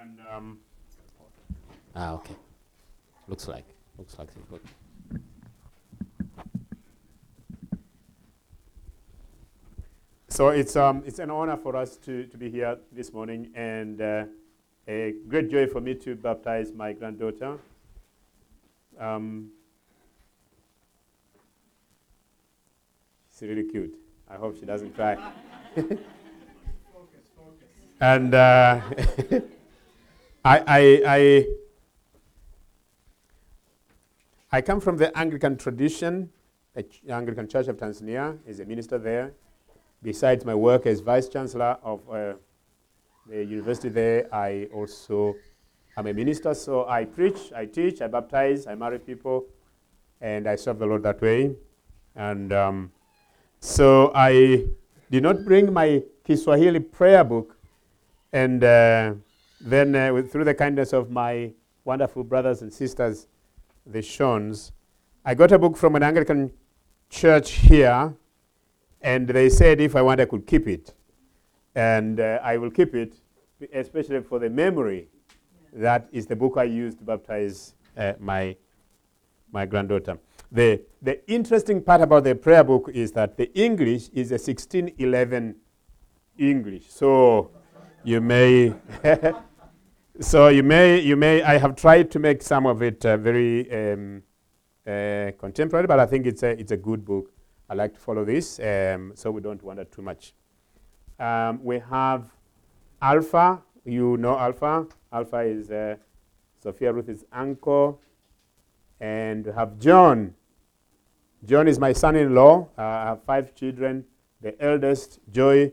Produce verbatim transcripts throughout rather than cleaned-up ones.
And um, ah, okay. Looks like looks like it's good. So it's um it's an honor for us to, to be here this morning, and uh, a great joy for me to baptize my granddaughter. Um, she's really cute. I hope she doesn't cry. Focus, focus. And uh, I, I I I come from the Anglican tradition. The Anglican Church of Tanzania, is a minister there. Besides my work as Vice Chancellor of uh, the university there, I also am a minister. So I preach, I teach, I baptize, I marry people, and I serve the Lord that way. And um, so I did not bring my Kiswahili prayer book. And uh, then uh, with, through the kindness of my wonderful brothers and sisters, the Shons, I got a book from an Anglican church here. And they said if I want, I could keep it. And uh, I will keep it, especially for the memory. Yeah. That is the book I used to baptize uh, my my granddaughter. The the interesting part about the prayer book is that the English is a sixteen eleven English. So you may so you may you may I have tried to make some of it uh, very um, uh, contemporary, but I think it's a it's a good book. I like to follow this, um, so we don't wander too much. Um, we have Alpha. You know Alpha. Alpha is uh, Sophia Ruth's uncle. And we have John. John is my son-in-law. Uh, I have five children. The eldest, Joy,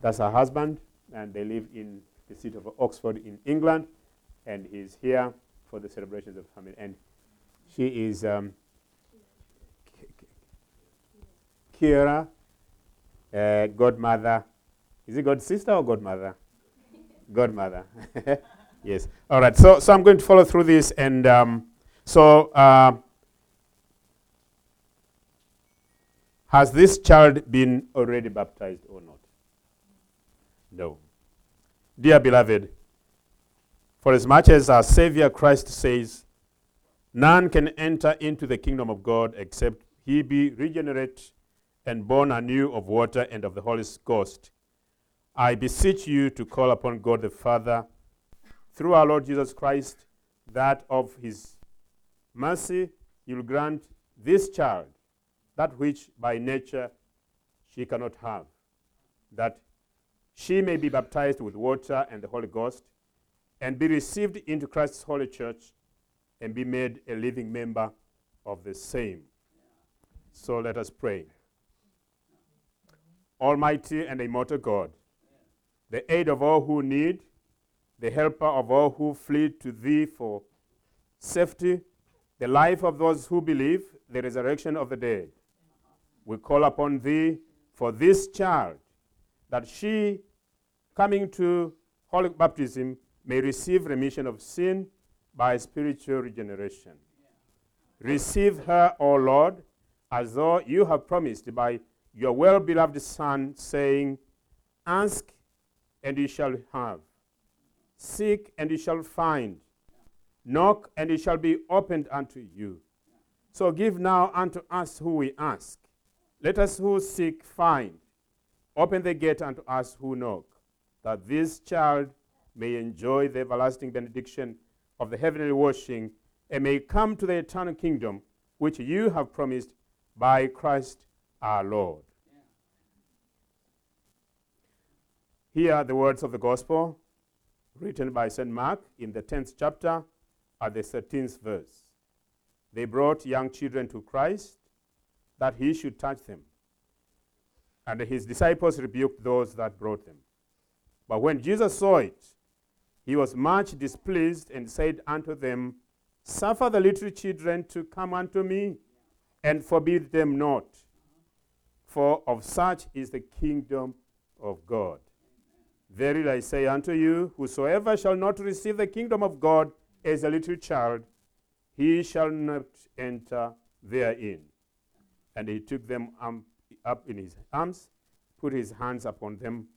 that's her husband. And they live in the city of Oxford in England. And he's here for the celebrations of the family. And she is... Um, Kira, uh, godmother. Is it god sister or godmother? Godmother. Yes. All right. So, so I'm going to follow through this, and um, so uh, has this child been already baptized or not? No. Dear beloved, for as much as our Savior Christ says, none can enter into the kingdom of God except he be regenerate and born anew of water and of the Holy Ghost, I beseech you to call upon God the Father, through our Lord Jesus Christ, that of his mercy you will grant this child that which by nature she cannot have, that she may be baptized with water and the Holy Ghost, and be received into Christ's holy church, and be made a living member of the same. So let us pray. Almighty and immortal God, the aid of all who need, the helper of all who flee to thee for safety, the life of those who believe, the resurrection of the dead, we call upon thee for this child, that she, coming to holy baptism, may receive remission of sin by spiritual regeneration. Receive her, O Lord, as though you have promised by your well-beloved Son, saying, ask, and you shall have. Seek, and you shall find. Knock, and it shall be opened unto you. So give now unto us who we ask. Let us who seek find. Open the gate unto us who knock, that this child may enjoy the everlasting benediction of the heavenly washing, and may come to the eternal kingdom, which you have promised by Christ our Lord. Here are the words of the gospel written by Saint Mark in the tenth chapter at the thirteenth verse. They brought young children to Christ that he should touch them. And his disciples rebuked those that brought them. But when Jesus saw it, he was much displeased and said unto them, suffer the little children to come unto me, and forbid them not, for of such is the kingdom of God. Verily I say unto you, whosoever shall not receive the kingdom of God as a little child, he shall not enter therein. And he took them um, up in his arms, put his hands upon them,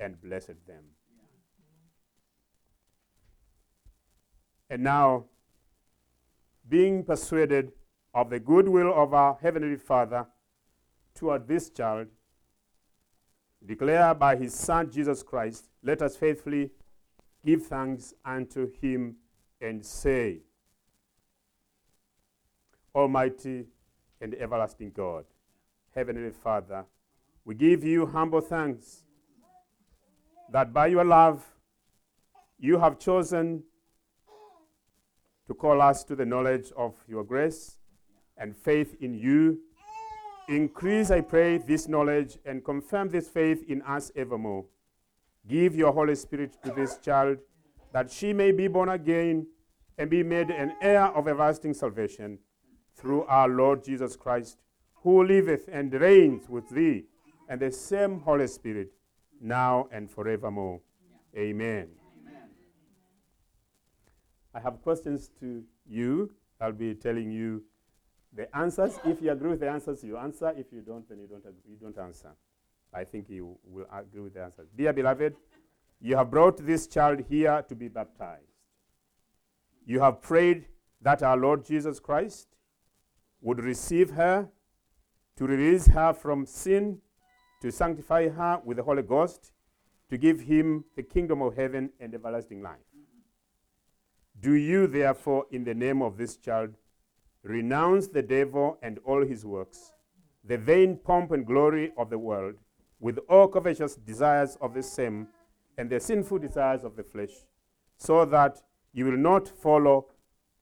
and blessed them. and now being persuaded of the goodwill of our Heavenly Father toward this child, declared by his Son Jesus Christ, let us faithfully give thanks unto him and say, Almighty and everlasting God, Heavenly Father, we give you humble thanks that by your love you have chosen to call us to the knowledge of your grace and faith in you. Increase, I pray, this knowledge and confirm this faith in us evermore. Give your Holy Spirit to this child that she may be born again and be made an heir of everlasting salvation through our Lord Jesus Christ, who liveth and reigns with thee and the same Holy Spirit, now and forevermore. Yeah. Amen. Amen. I have questions to you. I'll be telling you the answers. If you agree with the answers, you answer. If you don't, then you don't agree, you don't answer. I think you will agree with the answers. Dear beloved, you have brought this child here to be baptized. You have prayed that our Lord Jesus Christ would receive her, to release her from sin, to sanctify her with the Holy Ghost, to give him the kingdom of heaven and everlasting life. Do you, therefore, in the name of this child, renounce the devil and all his works, the vain pomp and glory of the world, with all covetous desires of the same, and the sinful desires of the flesh, so that you will not follow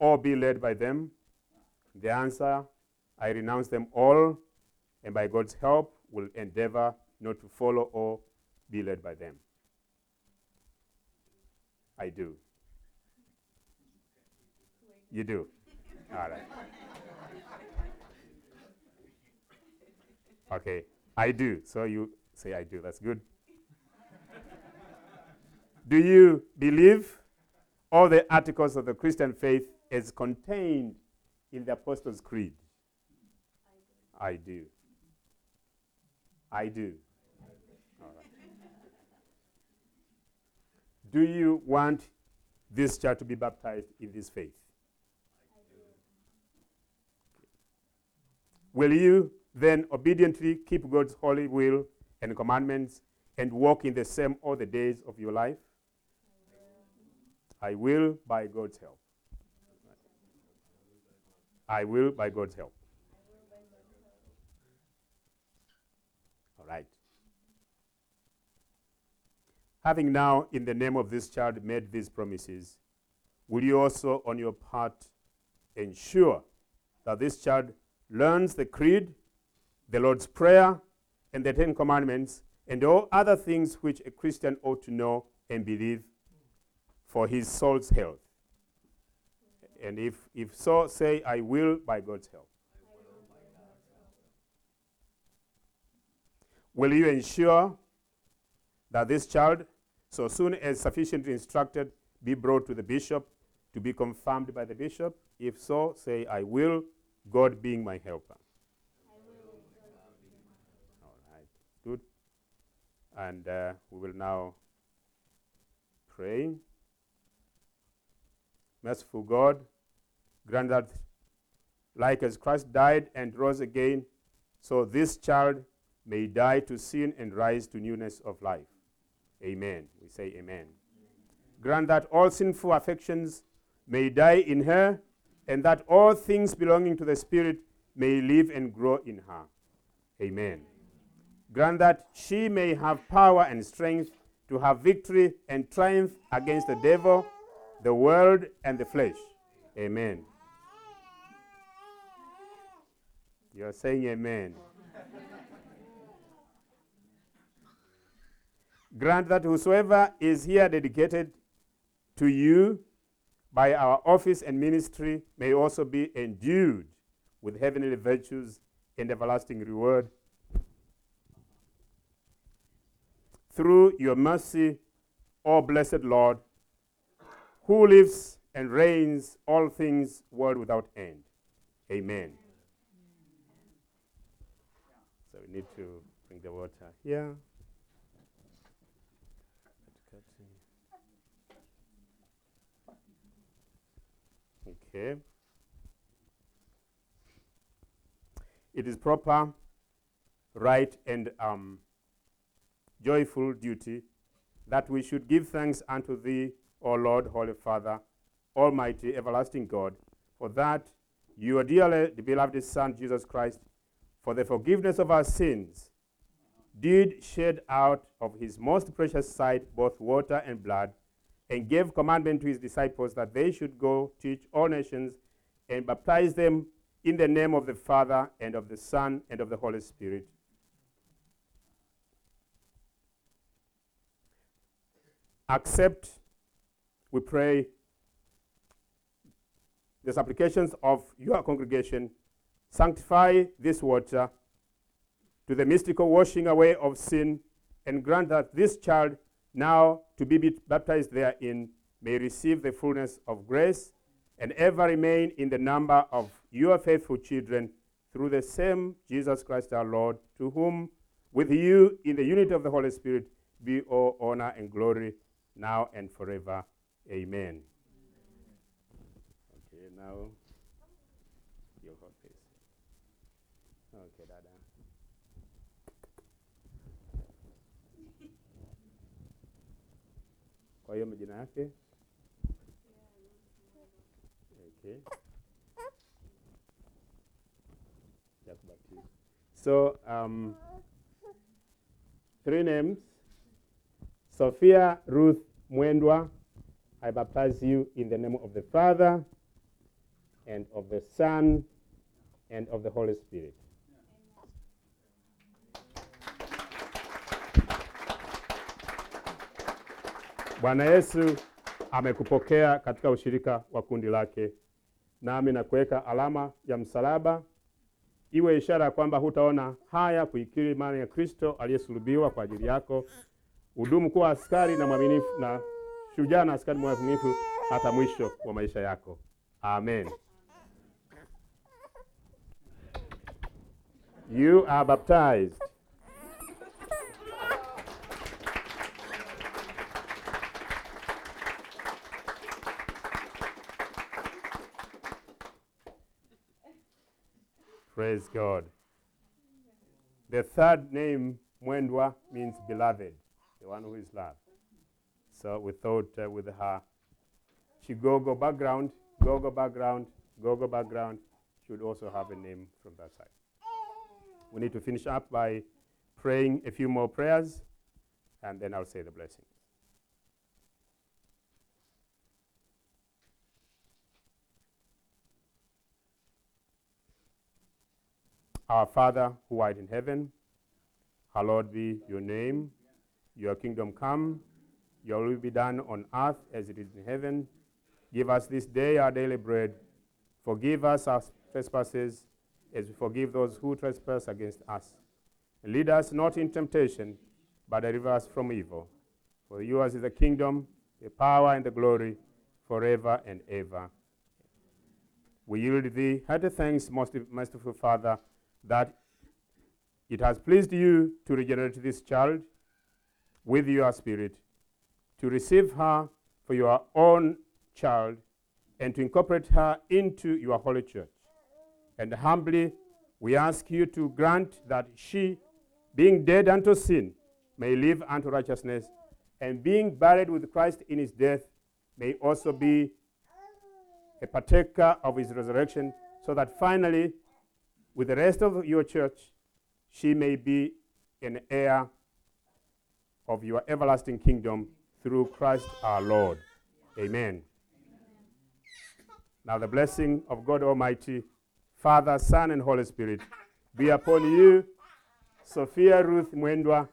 or be led by them? The answer, I renounce them all, and by God's help will endeavor not to follow or be led by them. I do. You do? All right. Okay, I do. So you say I do. That's good. Do you believe all the articles of the Christian faith as contained in the Apostles' Creed? I do. I do. I do. All right. Do you want this child to be baptized in this faith? Will you then obediently keep God's holy will and commandments and walk in the same all the days of your life? I will by God's help. I will by God's help. All right. Having now, in the name of this child, made these promises, will you also, on your part, ensure that this child learns the creed, the Lord's Prayer, and the Ten Commandments, and all other things which a Christian ought to know and believe for his soul's health? And if, if so, say, I will by God's help. Will you ensure that this child, so soon as sufficiently instructed, be brought to the bishop to be confirmed by the bishop? If so, say, I will, God being my helper. All right, good. And uh, we will now pray. Merciful God, grant that, like as Christ died and rose again, so this child may die to sin and rise to newness of life. Amen. We say amen. Amen. Grant that all sinful affections may die in her, and that all things belonging to the Spirit may live and grow in her. Amen. Grant that she may have power and strength to have victory and triumph against the devil, the world, and the flesh. Amen. You are saying amen. Grant that whosoever is here dedicated to you by our office and ministry may also be endued with heavenly virtues and everlasting reward. Through your mercy, O blessed Lord, who lives and reigns all things, world without end. Amen. So we need to bring the water here. Okay. It is proper, right, and um, joyful duty that we should give thanks unto thee, O Lord, Holy Father, Almighty, everlasting God, for that your dearly beloved Son, Jesus Christ, for the forgiveness of our sins, did shed out of his most precious sight both water and blood, and gave commandment to his disciples that they should go teach all nations and baptize them in the name of the Father and of the Son and of the Holy Spirit. Accept, we pray, the supplications of your congregation. Sanctify this water to the mystical washing away of sin, and grant that this child, now to be baptized therein, may receive the fullness of grace, and ever remain in the number of your faithful children, through the same Jesus Christ our Lord, to whom, with you, in the unity of the Holy Spirit, be all honor and glory, now and forever. Amen. Okay, now, your hot face. Okay, Dada. Kwa hiyo majina yake? Okay. So, um, three names. Sophia Ruth Mwendwa, I baptize you in the name of the Father, and of the Son, and of the Holy Spirit. Bwana Yesu amekupokea katika ushirika wa kundi lake, nami nakuweka alama ya msalaba iwe ishara kwamba hutaona haya kuikiri imani ya Kristo aliyesulubiwa kwa ajili yako. Udumu kuwa askari na mwaminifu na shujaa na askari mwaminifu hata mwisho wa maisha yako. Amen. You are baptized. Praise God. The third name, Mwendwa, means beloved, the one who is loved. So we thought uh, with her Chigogo background, Gogo background, Gogo background, should also have a name from that side. We need to finish up by praying a few more prayers, and then I'll say the blessing. Our Father, who art in heaven, hallowed be your name. Your kingdom come, your will be done on earth as it is in heaven. Give us this day our daily bread. Forgive us our trespasses as we forgive those who trespass against us. And lead us not in temptation, but deliver us from evil. For yours is the kingdom, the power, and the glory, forever and ever. We yield thee hearty thanks, most merciful Father, that it has pleased you to regenerate this child with your Spirit, to receive her for your own child, and to incorporate her into your holy church. And humbly we ask you to grant that she, being dead unto sin, may live unto righteousness, and being buried with Christ in his death, may also be a partaker of his resurrection, so that finally, with the rest of your church, she may be an heir of your everlasting kingdom through Christ our Lord. Amen. Amen. Now the blessing of God Almighty, Father, Son, and Holy Spirit be upon you, Sophia Ruth Mwendwa,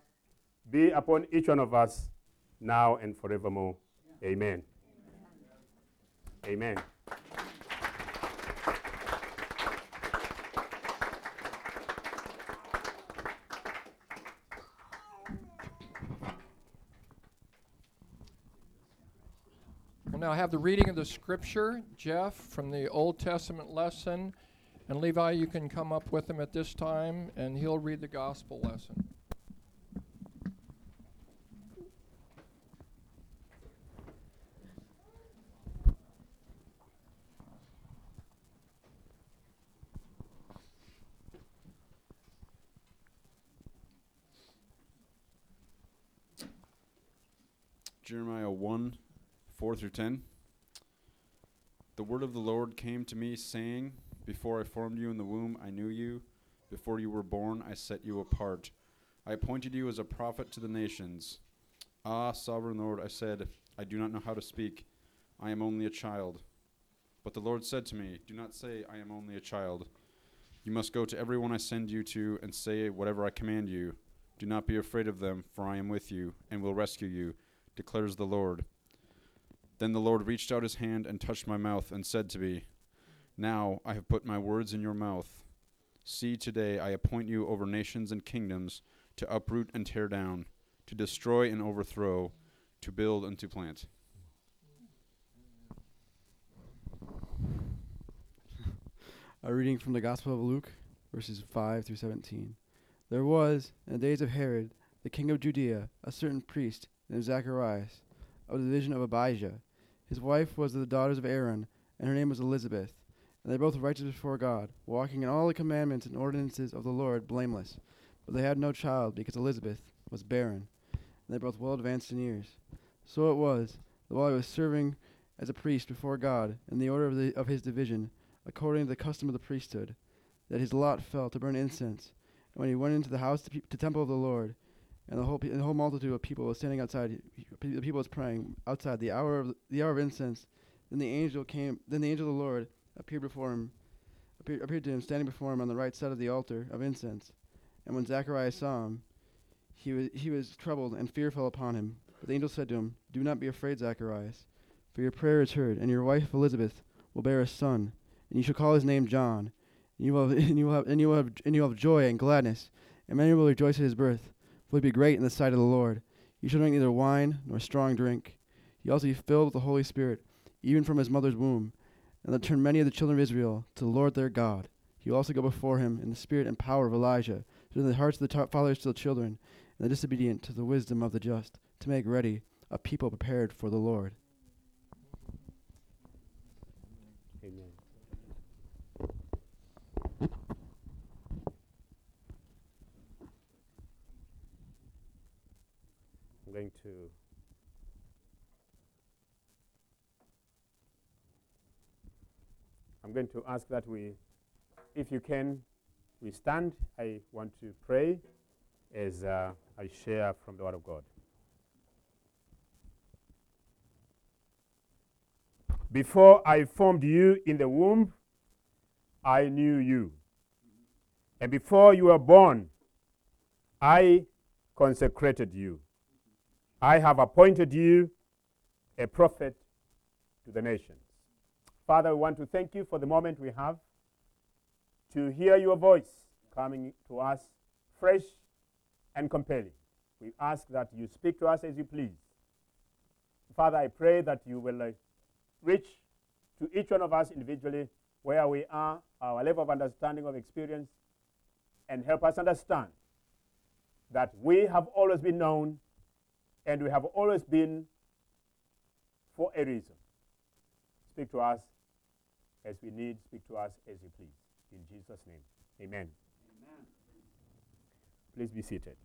be upon each one of us, now and forevermore. Amen. Amen. Amen. Now have the reading of the scripture, Jeff, from the Old Testament lesson, and Levi, you can come up with him at this time, and he'll read the gospel lesson. Jeremiah one, four through ten. The word of the Lord came to me, saying, Before I formed you in the womb, I knew you. Before you were born, I set you apart. I appointed you as a prophet to the nations. Ah, sovereign Lord, I said, I do not know how to speak. I am only a child. But the Lord said to me, Do not say, I am only a child. You must go to everyone I send you to and say whatever I command you. Do not be afraid of them, for I am with you and will rescue you, declares the Lord. Then the Lord reached out his hand and touched my mouth and said to me, Now I have put my words in your mouth. See, today I appoint you over nations and kingdoms to uproot and tear down, to destroy and overthrow, to build and to plant. A reading from the Gospel of Luke, verses five through seventeen. There was, in the days of Herod, the king of Judea, a certain priest named Zacharias, of the division of Abijah. His wife was of the daughters of Aaron, and her name was Elizabeth. And they both were righteous before God, walking in all the commandments and ordinances of the Lord blameless. But they had no child, because Elizabeth was barren, and they were both well advanced in years. So it was, that while he was serving as a priest before God, in the order of, the, of his division, according to the custom of the priesthood, that his lot fell to burn incense. And when he went into the house, to pe- the temple of the Lord, and the whole pe- and the whole multitude of people was standing outside, pe- the people was praying outside the hour of the hour of incense. Then the angel came. Then the angel of the Lord appeared before him, appeared, appeared to him standing before him on the right side of the altar of incense. And when Zacharias saw him, he was he was troubled, and fear fell upon him. But the angel said to him, "Do not be afraid, Zacharias, for your prayer is heard, and your wife Elizabeth will bear a son. And you shall call his name John, and you will have, and you will have, and you will have, and you will have joy and gladness, and many will rejoice at his birth, for he will be great in the sight of the Lord. You shall drink neither wine nor strong drink. He also be filled with the Holy Spirit, even from his mother's womb, and they'll turn many of the children of Israel to the Lord their God. He will also go before him in the spirit and power of Elijah, to turn the hearts of the t- fathers to the children, and the disobedient to the wisdom of the just, to make ready a people prepared for the Lord." Amen. I'm going to I'm going to ask that we, if you can, we stand. I want to pray as uh, I share from the Word of God. Before I formed you in the womb, I knew you. And before you were born, I consecrated you. I have appointed you a prophet to the nations. Father, we want to thank you for the moment we have to hear your voice coming to us fresh and compelling. We ask that you speak to us as you please. Father, I pray that you will uh, reach to each one of us individually where we are, our level of understanding of experience, and help us understand that we have always been known and we have always been for a reason. Speak to us as we need. Speak to us as you please. In Jesus' name, amen. Amen. Please be seated.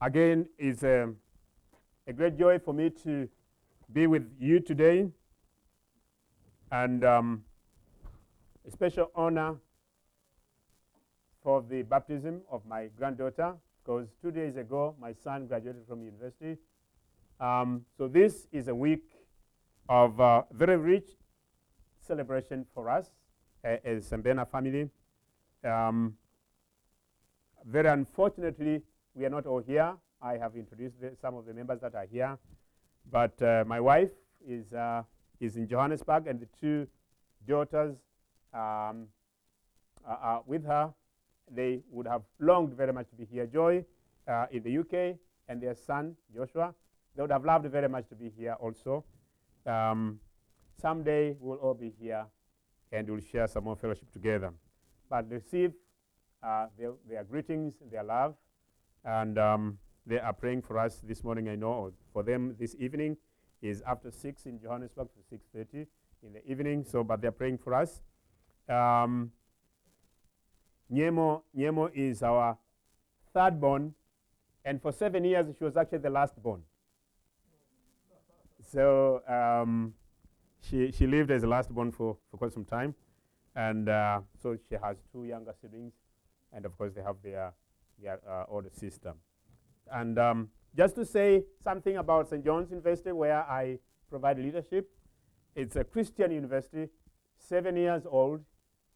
Again, it's um, a great joy for me to be with you today, and um, a special honor for the baptism of my granddaughter, because two days ago my son graduated from university. Um, so this is a week of uh, very rich celebration for us uh, as Sembène family. Um, very unfortunately, we are not all here. I have introduced the, some of the members that are here, but uh, my wife is uh, is in Johannesburg, and the two daughters um, are, are with her. They would have longed very much to be here. Joy uh, in the U K, and their son, Joshua, they would have loved very much to be here also. Um, someday we'll all be here and we'll share some more fellowship together. But receive uh, their, their greetings, their love, and um, they are praying for us this morning, I know, or for them this evening is after six in Johannesburg to six thirty in the evening, so but they're praying for us. Um, Nyemo, Nyemo is our third born, and for seven years she was actually the last born. So um, she she lived as the last born for, for quite some time, and uh, so she has two younger siblings, and of course they have their their uh, older sister. And um, just to say something about Saint John's University, where I provide leadership, it's a Christian university, seven years old,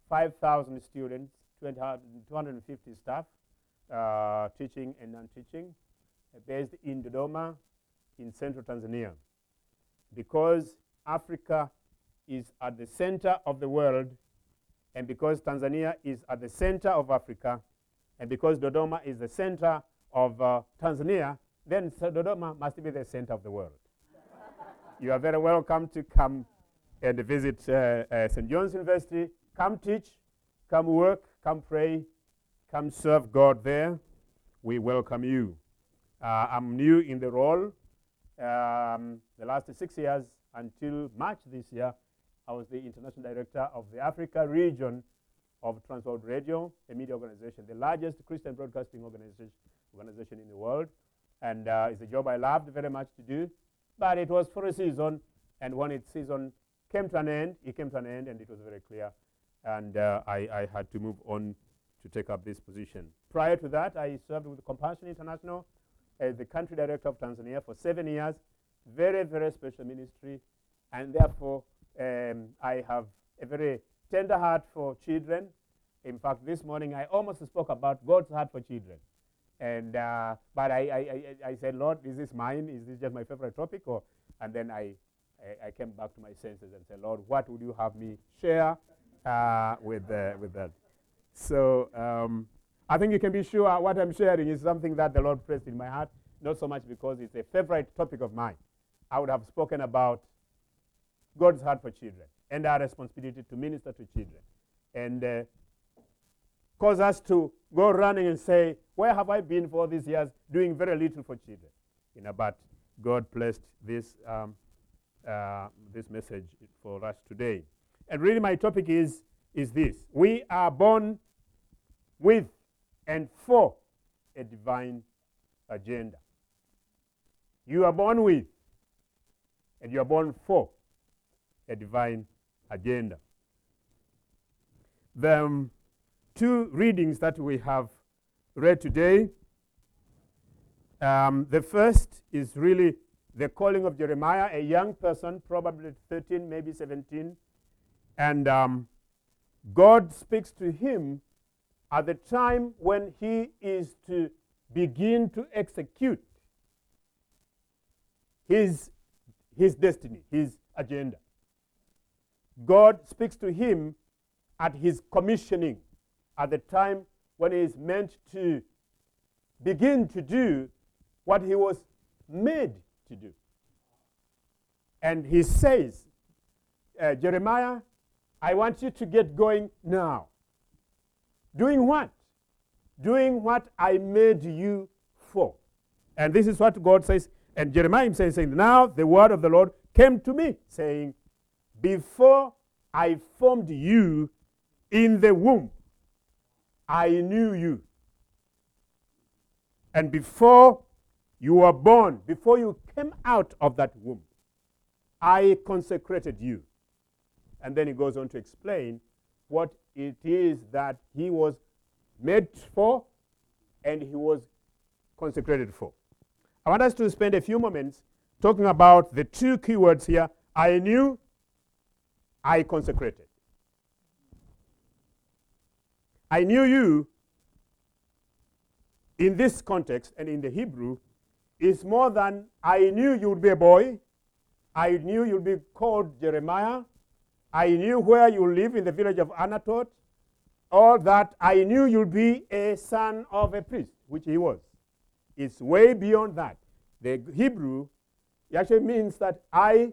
five thousand students, two hundred fifty staff, uh, teaching and non-teaching, uh, based in Dodoma, in central Tanzania. Because Africa is at the center of the world, and because Tanzania is at the center of Africa, and because Dodoma is the center of uh, Tanzania, then Dodoma must be the center of the world. You are very welcome to come and visit uh, uh, Saint John's University. Come teach, come work, come pray, come serve God there. We welcome you. Uh, I'm new in the role. Um, the last six years until March this year, I was the international director of the Africa region of Transworld Radio, a media organization, the largest Christian broadcasting organization, organization in the world. And uh, it's a job I loved very much to do, but it was for a season. And when its season came to an end, it came to an end, and it was very clear. And uh, I, I had to move on to take up this position. Prior to that, I served with Compassion International as the country director of Tanzania for seven years. Very, very special ministry, and therefore um, I have a very tender heart for children. In fact, this morning I almost spoke about God's heart for children. And uh, but I, I, I, I said, Lord, is this mine? Is this just my favorite topic? Or, and then I, I, I came back to my senses and said, Lord, what would you have me share Uh, with, uh, with that? So um, I think you can be sure what I'm sharing is something that the Lord placed in my heart, not so much because it's a favorite topic of mine. I would have spoken about God's heart for children and our responsibility to minister to children, and uh, cause us to go running and say, where have I been for all these years doing very little for children? You know, but God placed this, um, uh, this message for us today. And really my topic is, is this: we are born with and for a divine agenda. You are born with and you are born for a divine agenda. The um, two readings that we have read today, um, the first is really the calling of Jeremiah, a young person, probably thirteen, maybe seventeen. And um, God speaks to him at the time when he is to begin to execute his, his destiny, his agenda. God speaks to him at his commissioning, at the time when he is meant to begin to do what he was made to do. And he says, uh, Jeremiah, I want you to get going now. Doing what? Doing what I made you for. And this is what God says. And Jeremiah himself is saying, now the word of the Lord came to me, saying, before I formed you in the womb, I knew you. And before you were born, before you came out of that womb, I consecrated you. And then he goes on to explain what it is that he was made for and he was consecrated for. I want us to spend a few moments talking about the two key words here: I knew, I consecrated. I knew you in this context and in the Hebrew is more than I knew you would be a boy, I knew you would be called Jeremiah, I knew where you live in the village of Anatot, or that I knew you'd be a son of a priest, which he was. It's way beyond that. The Hebrew, it actually means that I,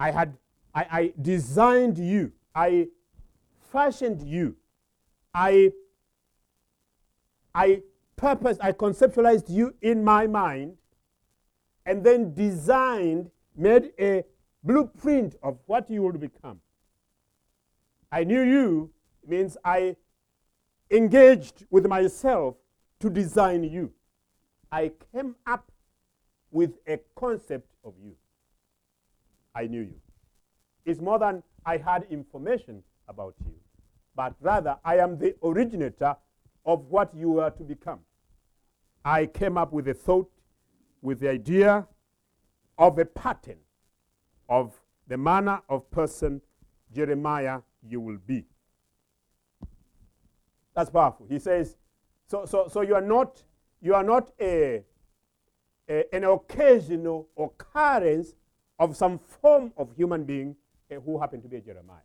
I had, I, I designed you, I fashioned you, I, I purposed, I conceptualized you in my mind, and then designed, made a blueprint of what you would become. I knew you means I engaged with myself to design you. I came up with a concept of you. I knew you. It's more than I had information about you, but rather I am the originator of what you are to become. I came up with a thought, with the idea of a pattern of the manner of person, Jeremiah, you will be. That's powerful. He says, so, so, so you are not, you are not a, a, an occasional occurrence of some form of human being uh, who happened to be a Jeremiah.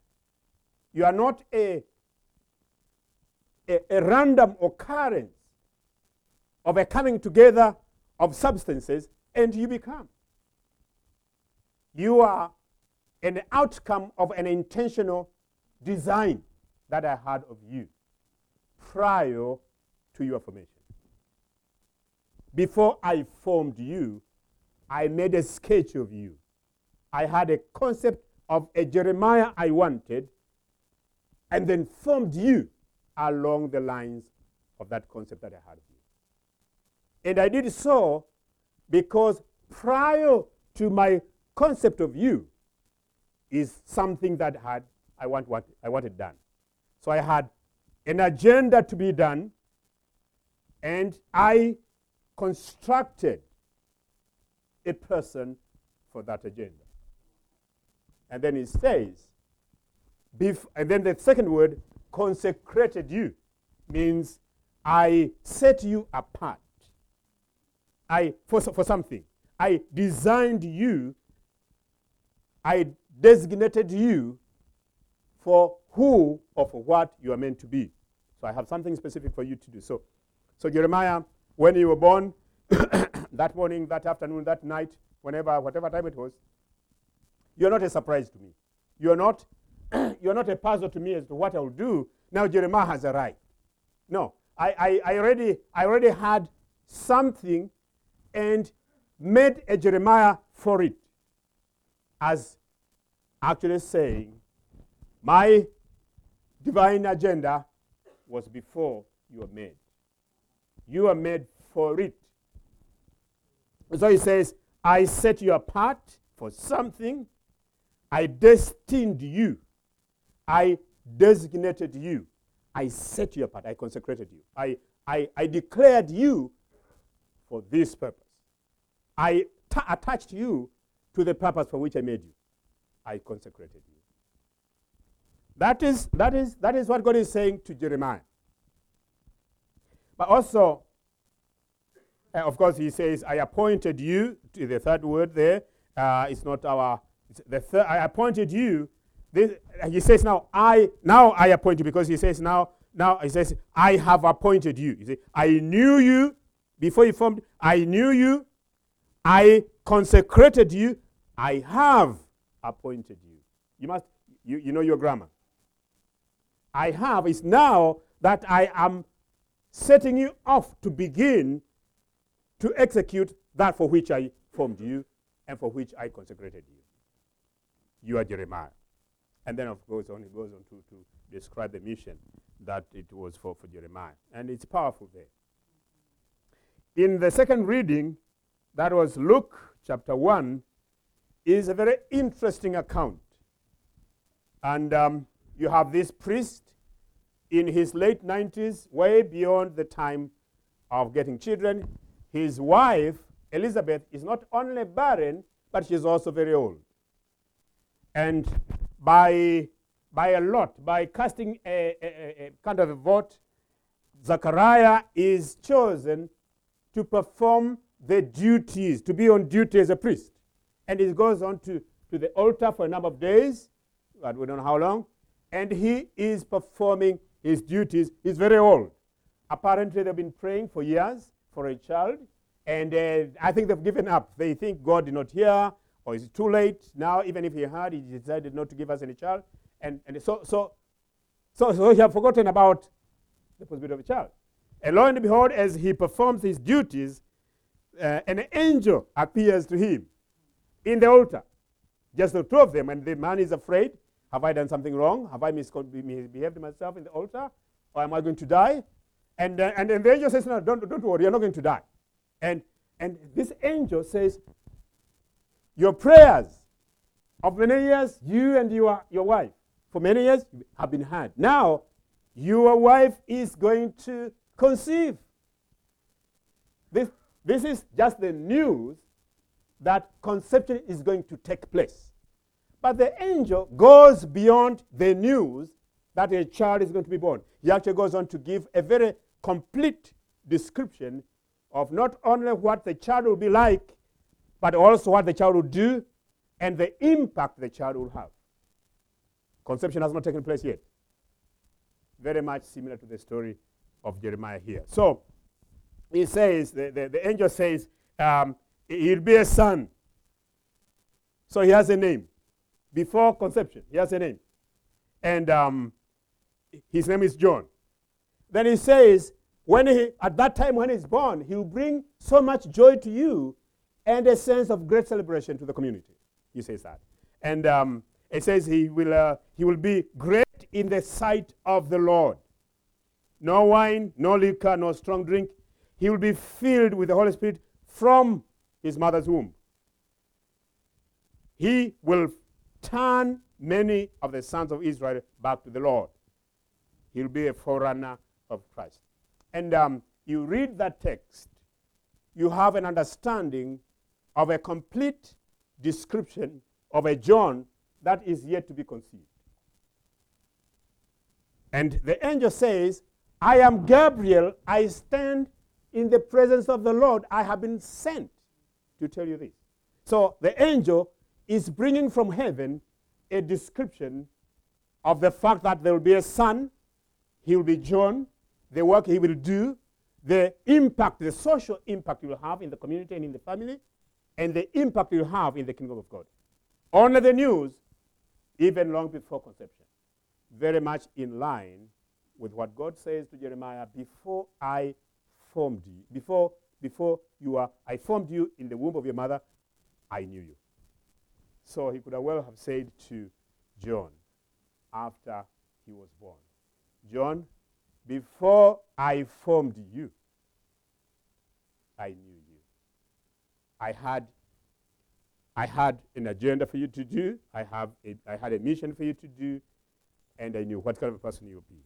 You are not a, a, a random occurrence of a coming together of substances, and you become. You are an outcome of an intentional design that I had of you prior to your formation. Before I formed you, I made a sketch of you. I had a concept of a Jeremiah I wanted, and then formed you along the lines of that concept that I had of you. And I did so because prior to my concept of you is something that had I want what I wanted done. So I had an agenda to be done, and I constructed a person for that agenda. And then it says, bef- and then the second word, consecrated you, means I set you apart. I for, for something. I designed you. I designated you for who or for what you are meant to be. So I have something specific for you to do. So, so Jeremiah, when you were born, that morning, that afternoon, that night, whenever, whatever time it was, you are not a surprise to me. You are not, you are not a puzzle to me as to what I will do. Now Jeremiah has arrived. No, I, I, I already, I already had something, and made a Jeremiah for it, as actually saying, my divine agenda was before you were made. You were made for it. So he says, I set you apart for something. I destined you. I designated you. I set you apart. I consecrated you. I, I, I declared you for this purpose. I t- attached you to the purpose for which I made you. I consecrated you. That is, that is, that is what God is saying to Jeremiah. But also, uh, of course, he says, I appointed you, to the third word there. Uh, it's not our, it's the third, I appointed you. This, uh, he says now, I, now I appoint you, because he says now, now he says, I have appointed you. You see, I knew you before you formed, I knew you. I consecrated you. I have appointed you. You must, you, you know your grammar. I have is now that I am setting you off to begin to execute that for which I formed you and for which I consecrated you. You are Jeremiah. And then, of course, on, it goes on to, to describe the mission that it was for, for Jeremiah. And it's powerful there. In the second reading, that was Luke chapter one, is a very interesting account. And um, you have this priest in his late nineties, way beyond the time of getting children. His wife, Elizabeth, is not only barren, but she's also very old. And by, by a lot, by casting a, a, a kind of a vote, Zacharias is chosen to perform the duties, to be on duty as a priest. And he goes on to, to the altar for a number of days, but we don't know how long, and he is performing his duties. He's very old. Apparently they've been praying for years for a child, and uh, I think they've given up. They think God did not hear, or is it too late? Now, even if he heard, he decided not to give us any child. And, and so, so, so, so he had forgotten about the possibility of a child. And lo and behold, as he performs his duties, Uh, an angel appears to him in the altar, just the two of them, and the man is afraid, Have I done something wrong? Have I misbehaved myself in the altar? Or am I going to die? And, uh, and, and the angel says, no, don't, don't worry, you're not going to die. And, and this angel says, your prayers of many years, you and your, your wife, for many years have been heard. Now, your wife is going to conceive. This, this is just the news that conception is going to take place. But the angel goes beyond the news that a child is going to be born. He actually goes on to give a very complete description of not only what the child will be like, but also what the child will do and the impact the child will have. Conception has not taken place yet. Very much similar to the story of Jeremiah here. So he says, the, the, the angel says, um, he'll be a son. So he has a name. Before conception, he has a name. And um, his name is John. Then he says, when he, at that time when he's born, he will bring so much joy to you and a sense of great celebration to the community. He says that. And um, it says he will, uh, he will be great in the sight of the Lord. No wine, no liquor, no strong drink. He will be filled with the Holy Spirit from his mother's womb. He will turn many of the sons of Israel back to the Lord. He'll be a forerunner of Christ. And um, you read that text, you have an understanding of a complete description of a John that is yet to be conceived. And the angel says, I am Gabriel. I stand in the presence of the Lord. I have been sent to tell you this. So the angel is bringing from heaven a description of the fact that there will be a son. He will be John. The work he will do, the impact, the social impact he will have in the community and in the family, and the impact he will have in the kingdom of God. Only the news, even long before conception. Very much in line with what God says to Jeremiah, before I formed you, before before you are, I formed you in the womb of your mother, I knew you. So he could have well have said to John, after he was born, John, before I formed you, I knew you. I had, I had an agenda for you to do. I have, a, I had a mission for you to do. And I knew what kind of a person you would be.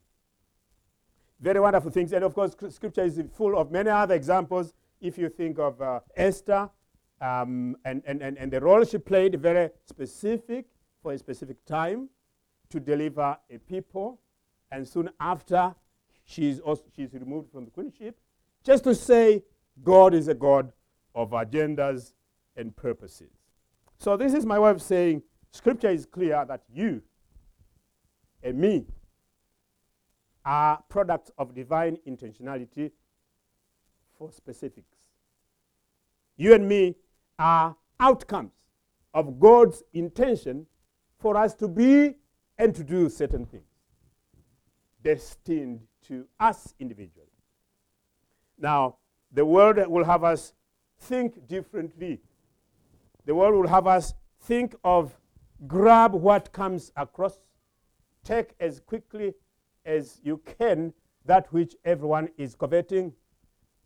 Very wonderful things. And of course, scripture is full of many other examples. If you think of uh, Esther um, and, and, and, and the role she played, very specific for a specific time to deliver a people. And soon after, she's, also, she's removed from the queenship. Just to say, God is a God of agendas and purposes. So this is my way of saying, scripture is clear that you and me are products of divine intentionality for specifics. You and me are outcomes of God's intention for us to be and to do certain things destined to us individually. Now, the world will have us think differently. The world will have us think of grab what comes across. Take as quickly as you can that which everyone is coveting.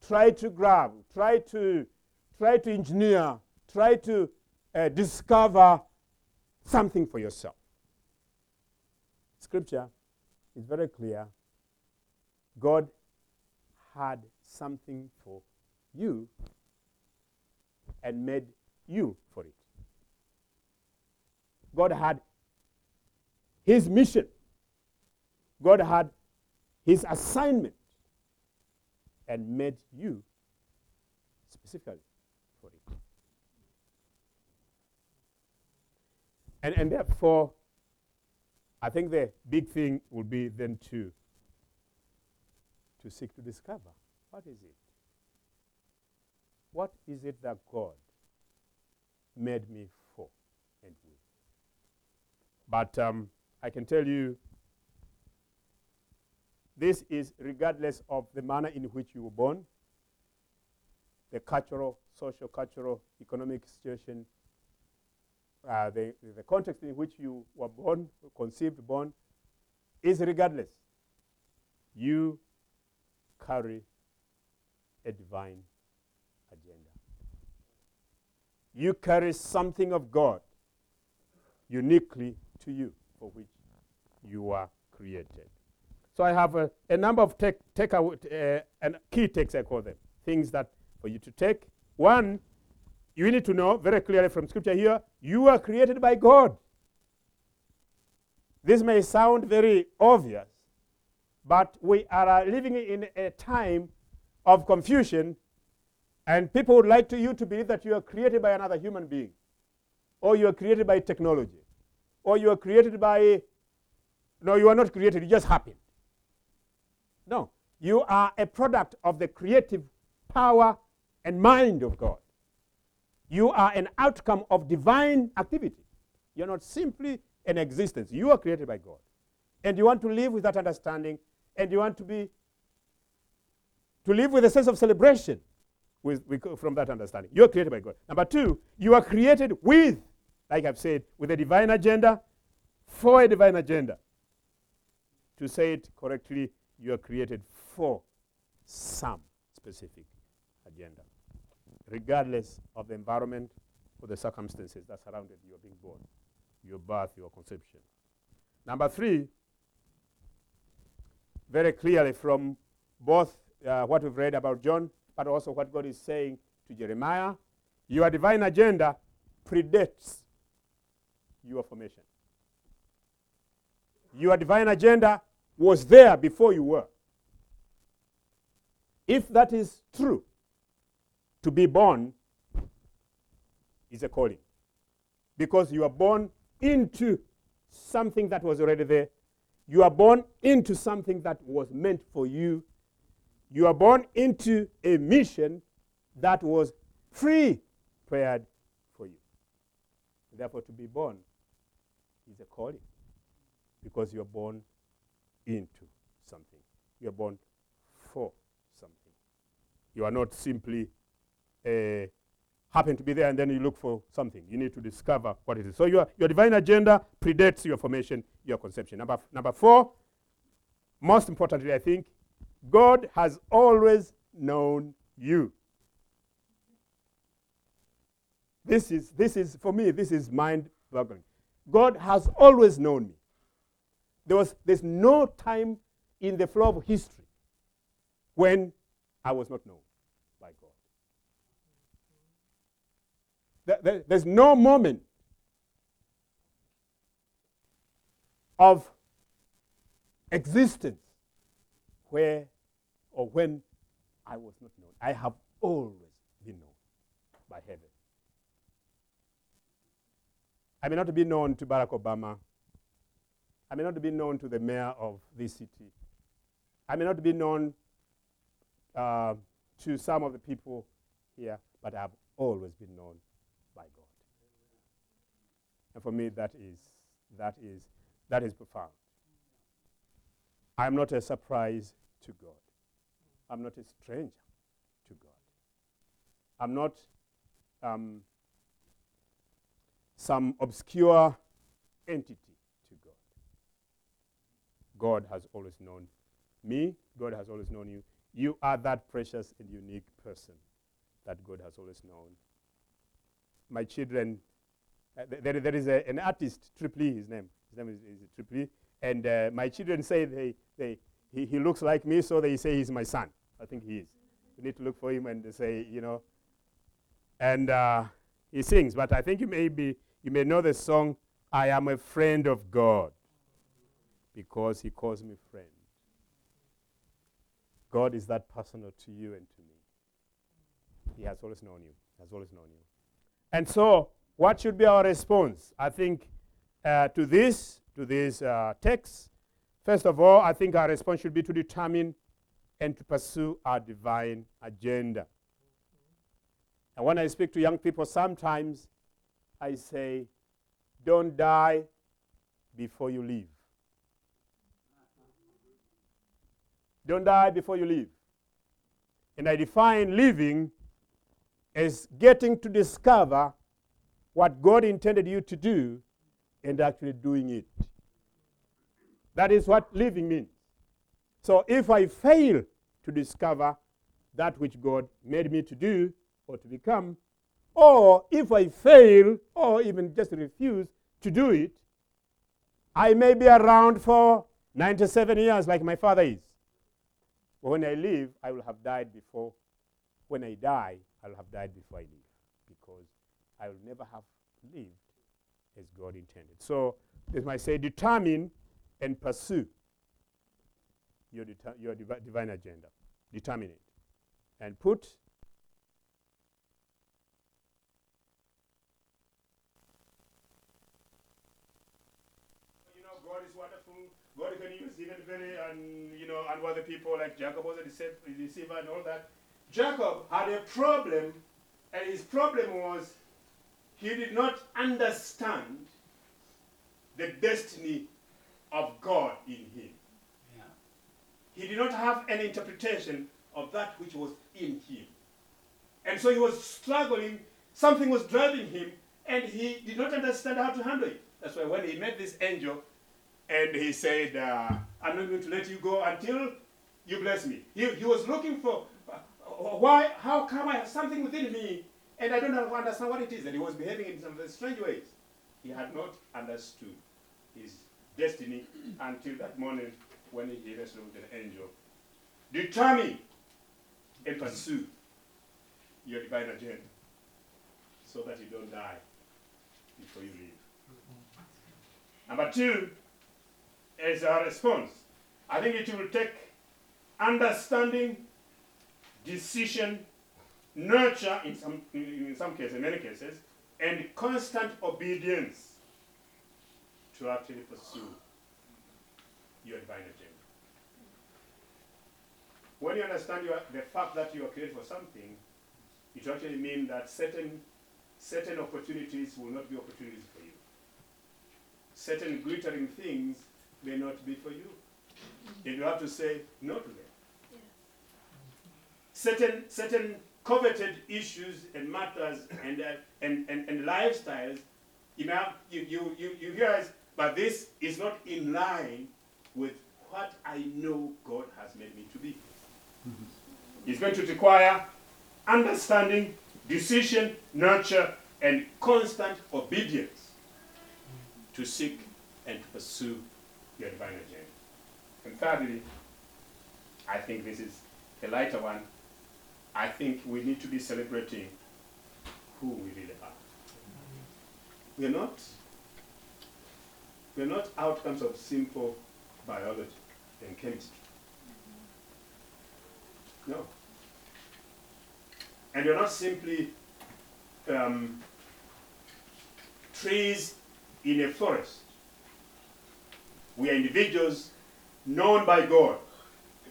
Try to grab, try to, try to engineer, try to uh, discover something for yourself. Scripture is very clear. God had something for you and made you for it. God had his mission. God had his assignment and made you specifically for it. And, and therefore, I think the big thing will be then to, to seek to discover what is it? What is it that God made me for and with? But um, I can tell you, this is regardless of the manner in which you were born, the cultural, social, cultural, economic situation, uh, the, the context in which you were born, conceived, born, is regardless. You carry a divine agenda. You carry something of God uniquely to you for which you are created. So I have a, a number of take, take uh, and key takes, I call them, things that for you to take. One, you need to know very clearly from Scripture here, you are created by God. This may sound very obvious, but we are living in a time of confusion, and people would like to you to believe that you are created by another human being, or you are created by technology, or you are created by, no, you are not created, you just happened. No, you are a product of the creative power and mind of God. You are an outcome of divine activity. You're not simply an existence. You are created by God. And you want to live with that understanding, and you want to be, to live with a sense of celebration with, with, from that understanding. You are created by God. Number two, you are created with, like I've said, with a divine agenda, for a divine agenda. To say it correctly, you are created for some specific agenda, regardless of the environment or the circumstances that surrounded your being born, your birth, your conception. Number three, very clearly from both uh, what we've read about John, but also what God is saying to Jeremiah, your divine agenda predates your formation. Your divine agenda was there before you were. If that is true, to be born is a calling, because you are born into something that was already there. You are born into something that was meant for you. You are born into a mission that was pre-prepared for you. Therefore, to be born is a calling, because you are born into something. You are born for something. You are not simply Uh, happen to be there and then you look for something. You need to discover what it is. So your, your divine agenda predates your formation, your conception. Number, number four, most importantly, I think, God has always known you. This is, this is for me, this is mind-boggling. God has always known me. There was, there's no time in the flow of history when I was not known. There's no moment of existence where or when I was not known. I have always been known by heaven. I may not be known to Barack Obama. I may not be known to the mayor of this city. I may not be known uh, to some of the people here, but I have always been known by God. And for me, that is, that is, that is profound. I'm not a surprise to God. I'm not a stranger to God. I'm not um, some obscure entity to God. God has always known me. God has always known you. You are that precious and unique person that God has always known. My children, uh, there, there is a, an artist, Triple E, his name. His name is, is Triple E. And uh, my children say they, they, he, he looks like me, so they say he's my son. I think he is. You need to look for him and they say, you know. And uh, he sings, but I think you may, be, you may know the song, I am a friend of God, because he calls me friend. God is that personal to you and to me. He has always known you, has always known you. And so, what should be our response, I think, uh, to this, to this uh, text? First of all, I think our response should be to determine and to pursue our divine agenda. And when I speak to young people, sometimes I say, don't die before you live. Don't die before you live. And I define living as getting to discover what God intended you to do and actually doing it. That is what living means. So if I fail to discover that which God made me to do or to become, or if I fail or even just refuse to do it, I may be around for ninety-seven years like my father is. But when I live, I will have died before. When I die, I will have died before I live, because I will never have lived as God intended. So, as I say, determine and pursue your, deter- your divi- divine agenda. Determine it. And put God can use even very, and you know, unworthy people like Jacob was a deceiver and all that. Jacob had a problem, and his problem was he did not understand the destiny of God in him. Yeah. He did not have an interpretation of that which was in him. And so he was struggling, something was driving him, and he did not understand how to handle it. That's why when he met this angel, and he said, uh, I'm not going to let you go until you bless me. He, he was looking for, uh, why? How come I have something within me and I don't understand what it is? And he was behaving in some strange ways. He had not understood his destiny until that morning when he first looked at an angel. Determine and pursue your divine agenda so that you don't die before you live. Number two, as our response, I think it will take understanding, decision, nurture in some in some cases, in many cases, and constant obedience to actually pursue your divine agenda. When you understand your, the fact that you are created for something, it actually means that certain certain opportunities will not be opportunities for you. Certain glittering things may not be for you. And you have to say no to them. Yeah. Certain certain coveted issues and matters and, uh, and, and, and lifestyles, you know, you, you, you, you realize, but this is not in line with what I know God has made me to be. Mm-hmm. It's going to require understanding, decision, nurture, and constant obedience to seek and to pursue your divine agenda. And thirdly, I think this is a lighter one. I think we need to be celebrating who we really are. We're not, we're not outcomes of simple biology and chemistry. No. And we're not simply um, trees in a forest. We are individuals known by God,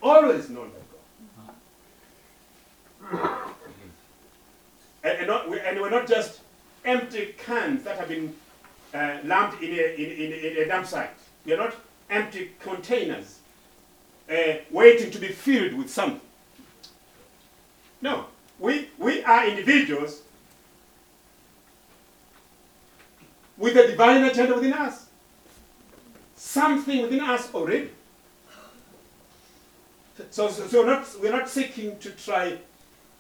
always known by God. and, and, not, we, and we're not just empty cans that have been uh, lumped in a, in, in, in a dump site. We are not empty containers uh, waiting to be filled with something. No, we, we are individuals with the divine agenda within us. Something within us already. So, so, so not, we're not seeking to try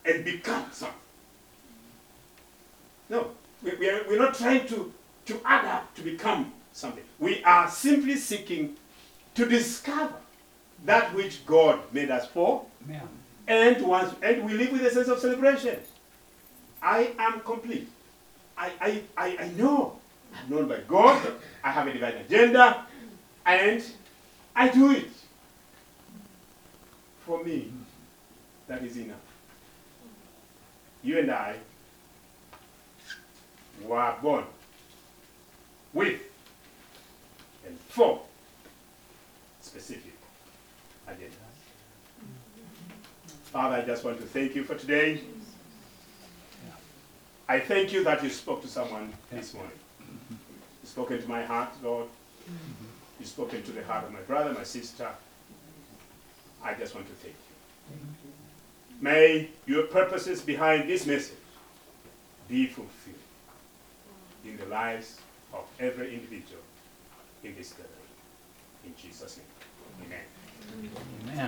and become something. No, we, we are, we're not trying to, to add up to become something. We are simply seeking to discover that which God made us for, yeah. and, once, and we live with a sense of celebration. I am complete. I, I, I, I know I'm known by God. I have a divine agenda. And I do it. For me, that is enough. You and I were born with and for specific agendas. Father, I just want to thank you for today. I thank you that you spoke to someone this morning. You spoke into my heart, Lord. You spoke into the heart of my brother, my sister. I just want to thank you. May your purposes behind this message be fulfilled. in the lives of every individual in this country. In Jesus' name, amen. Amen.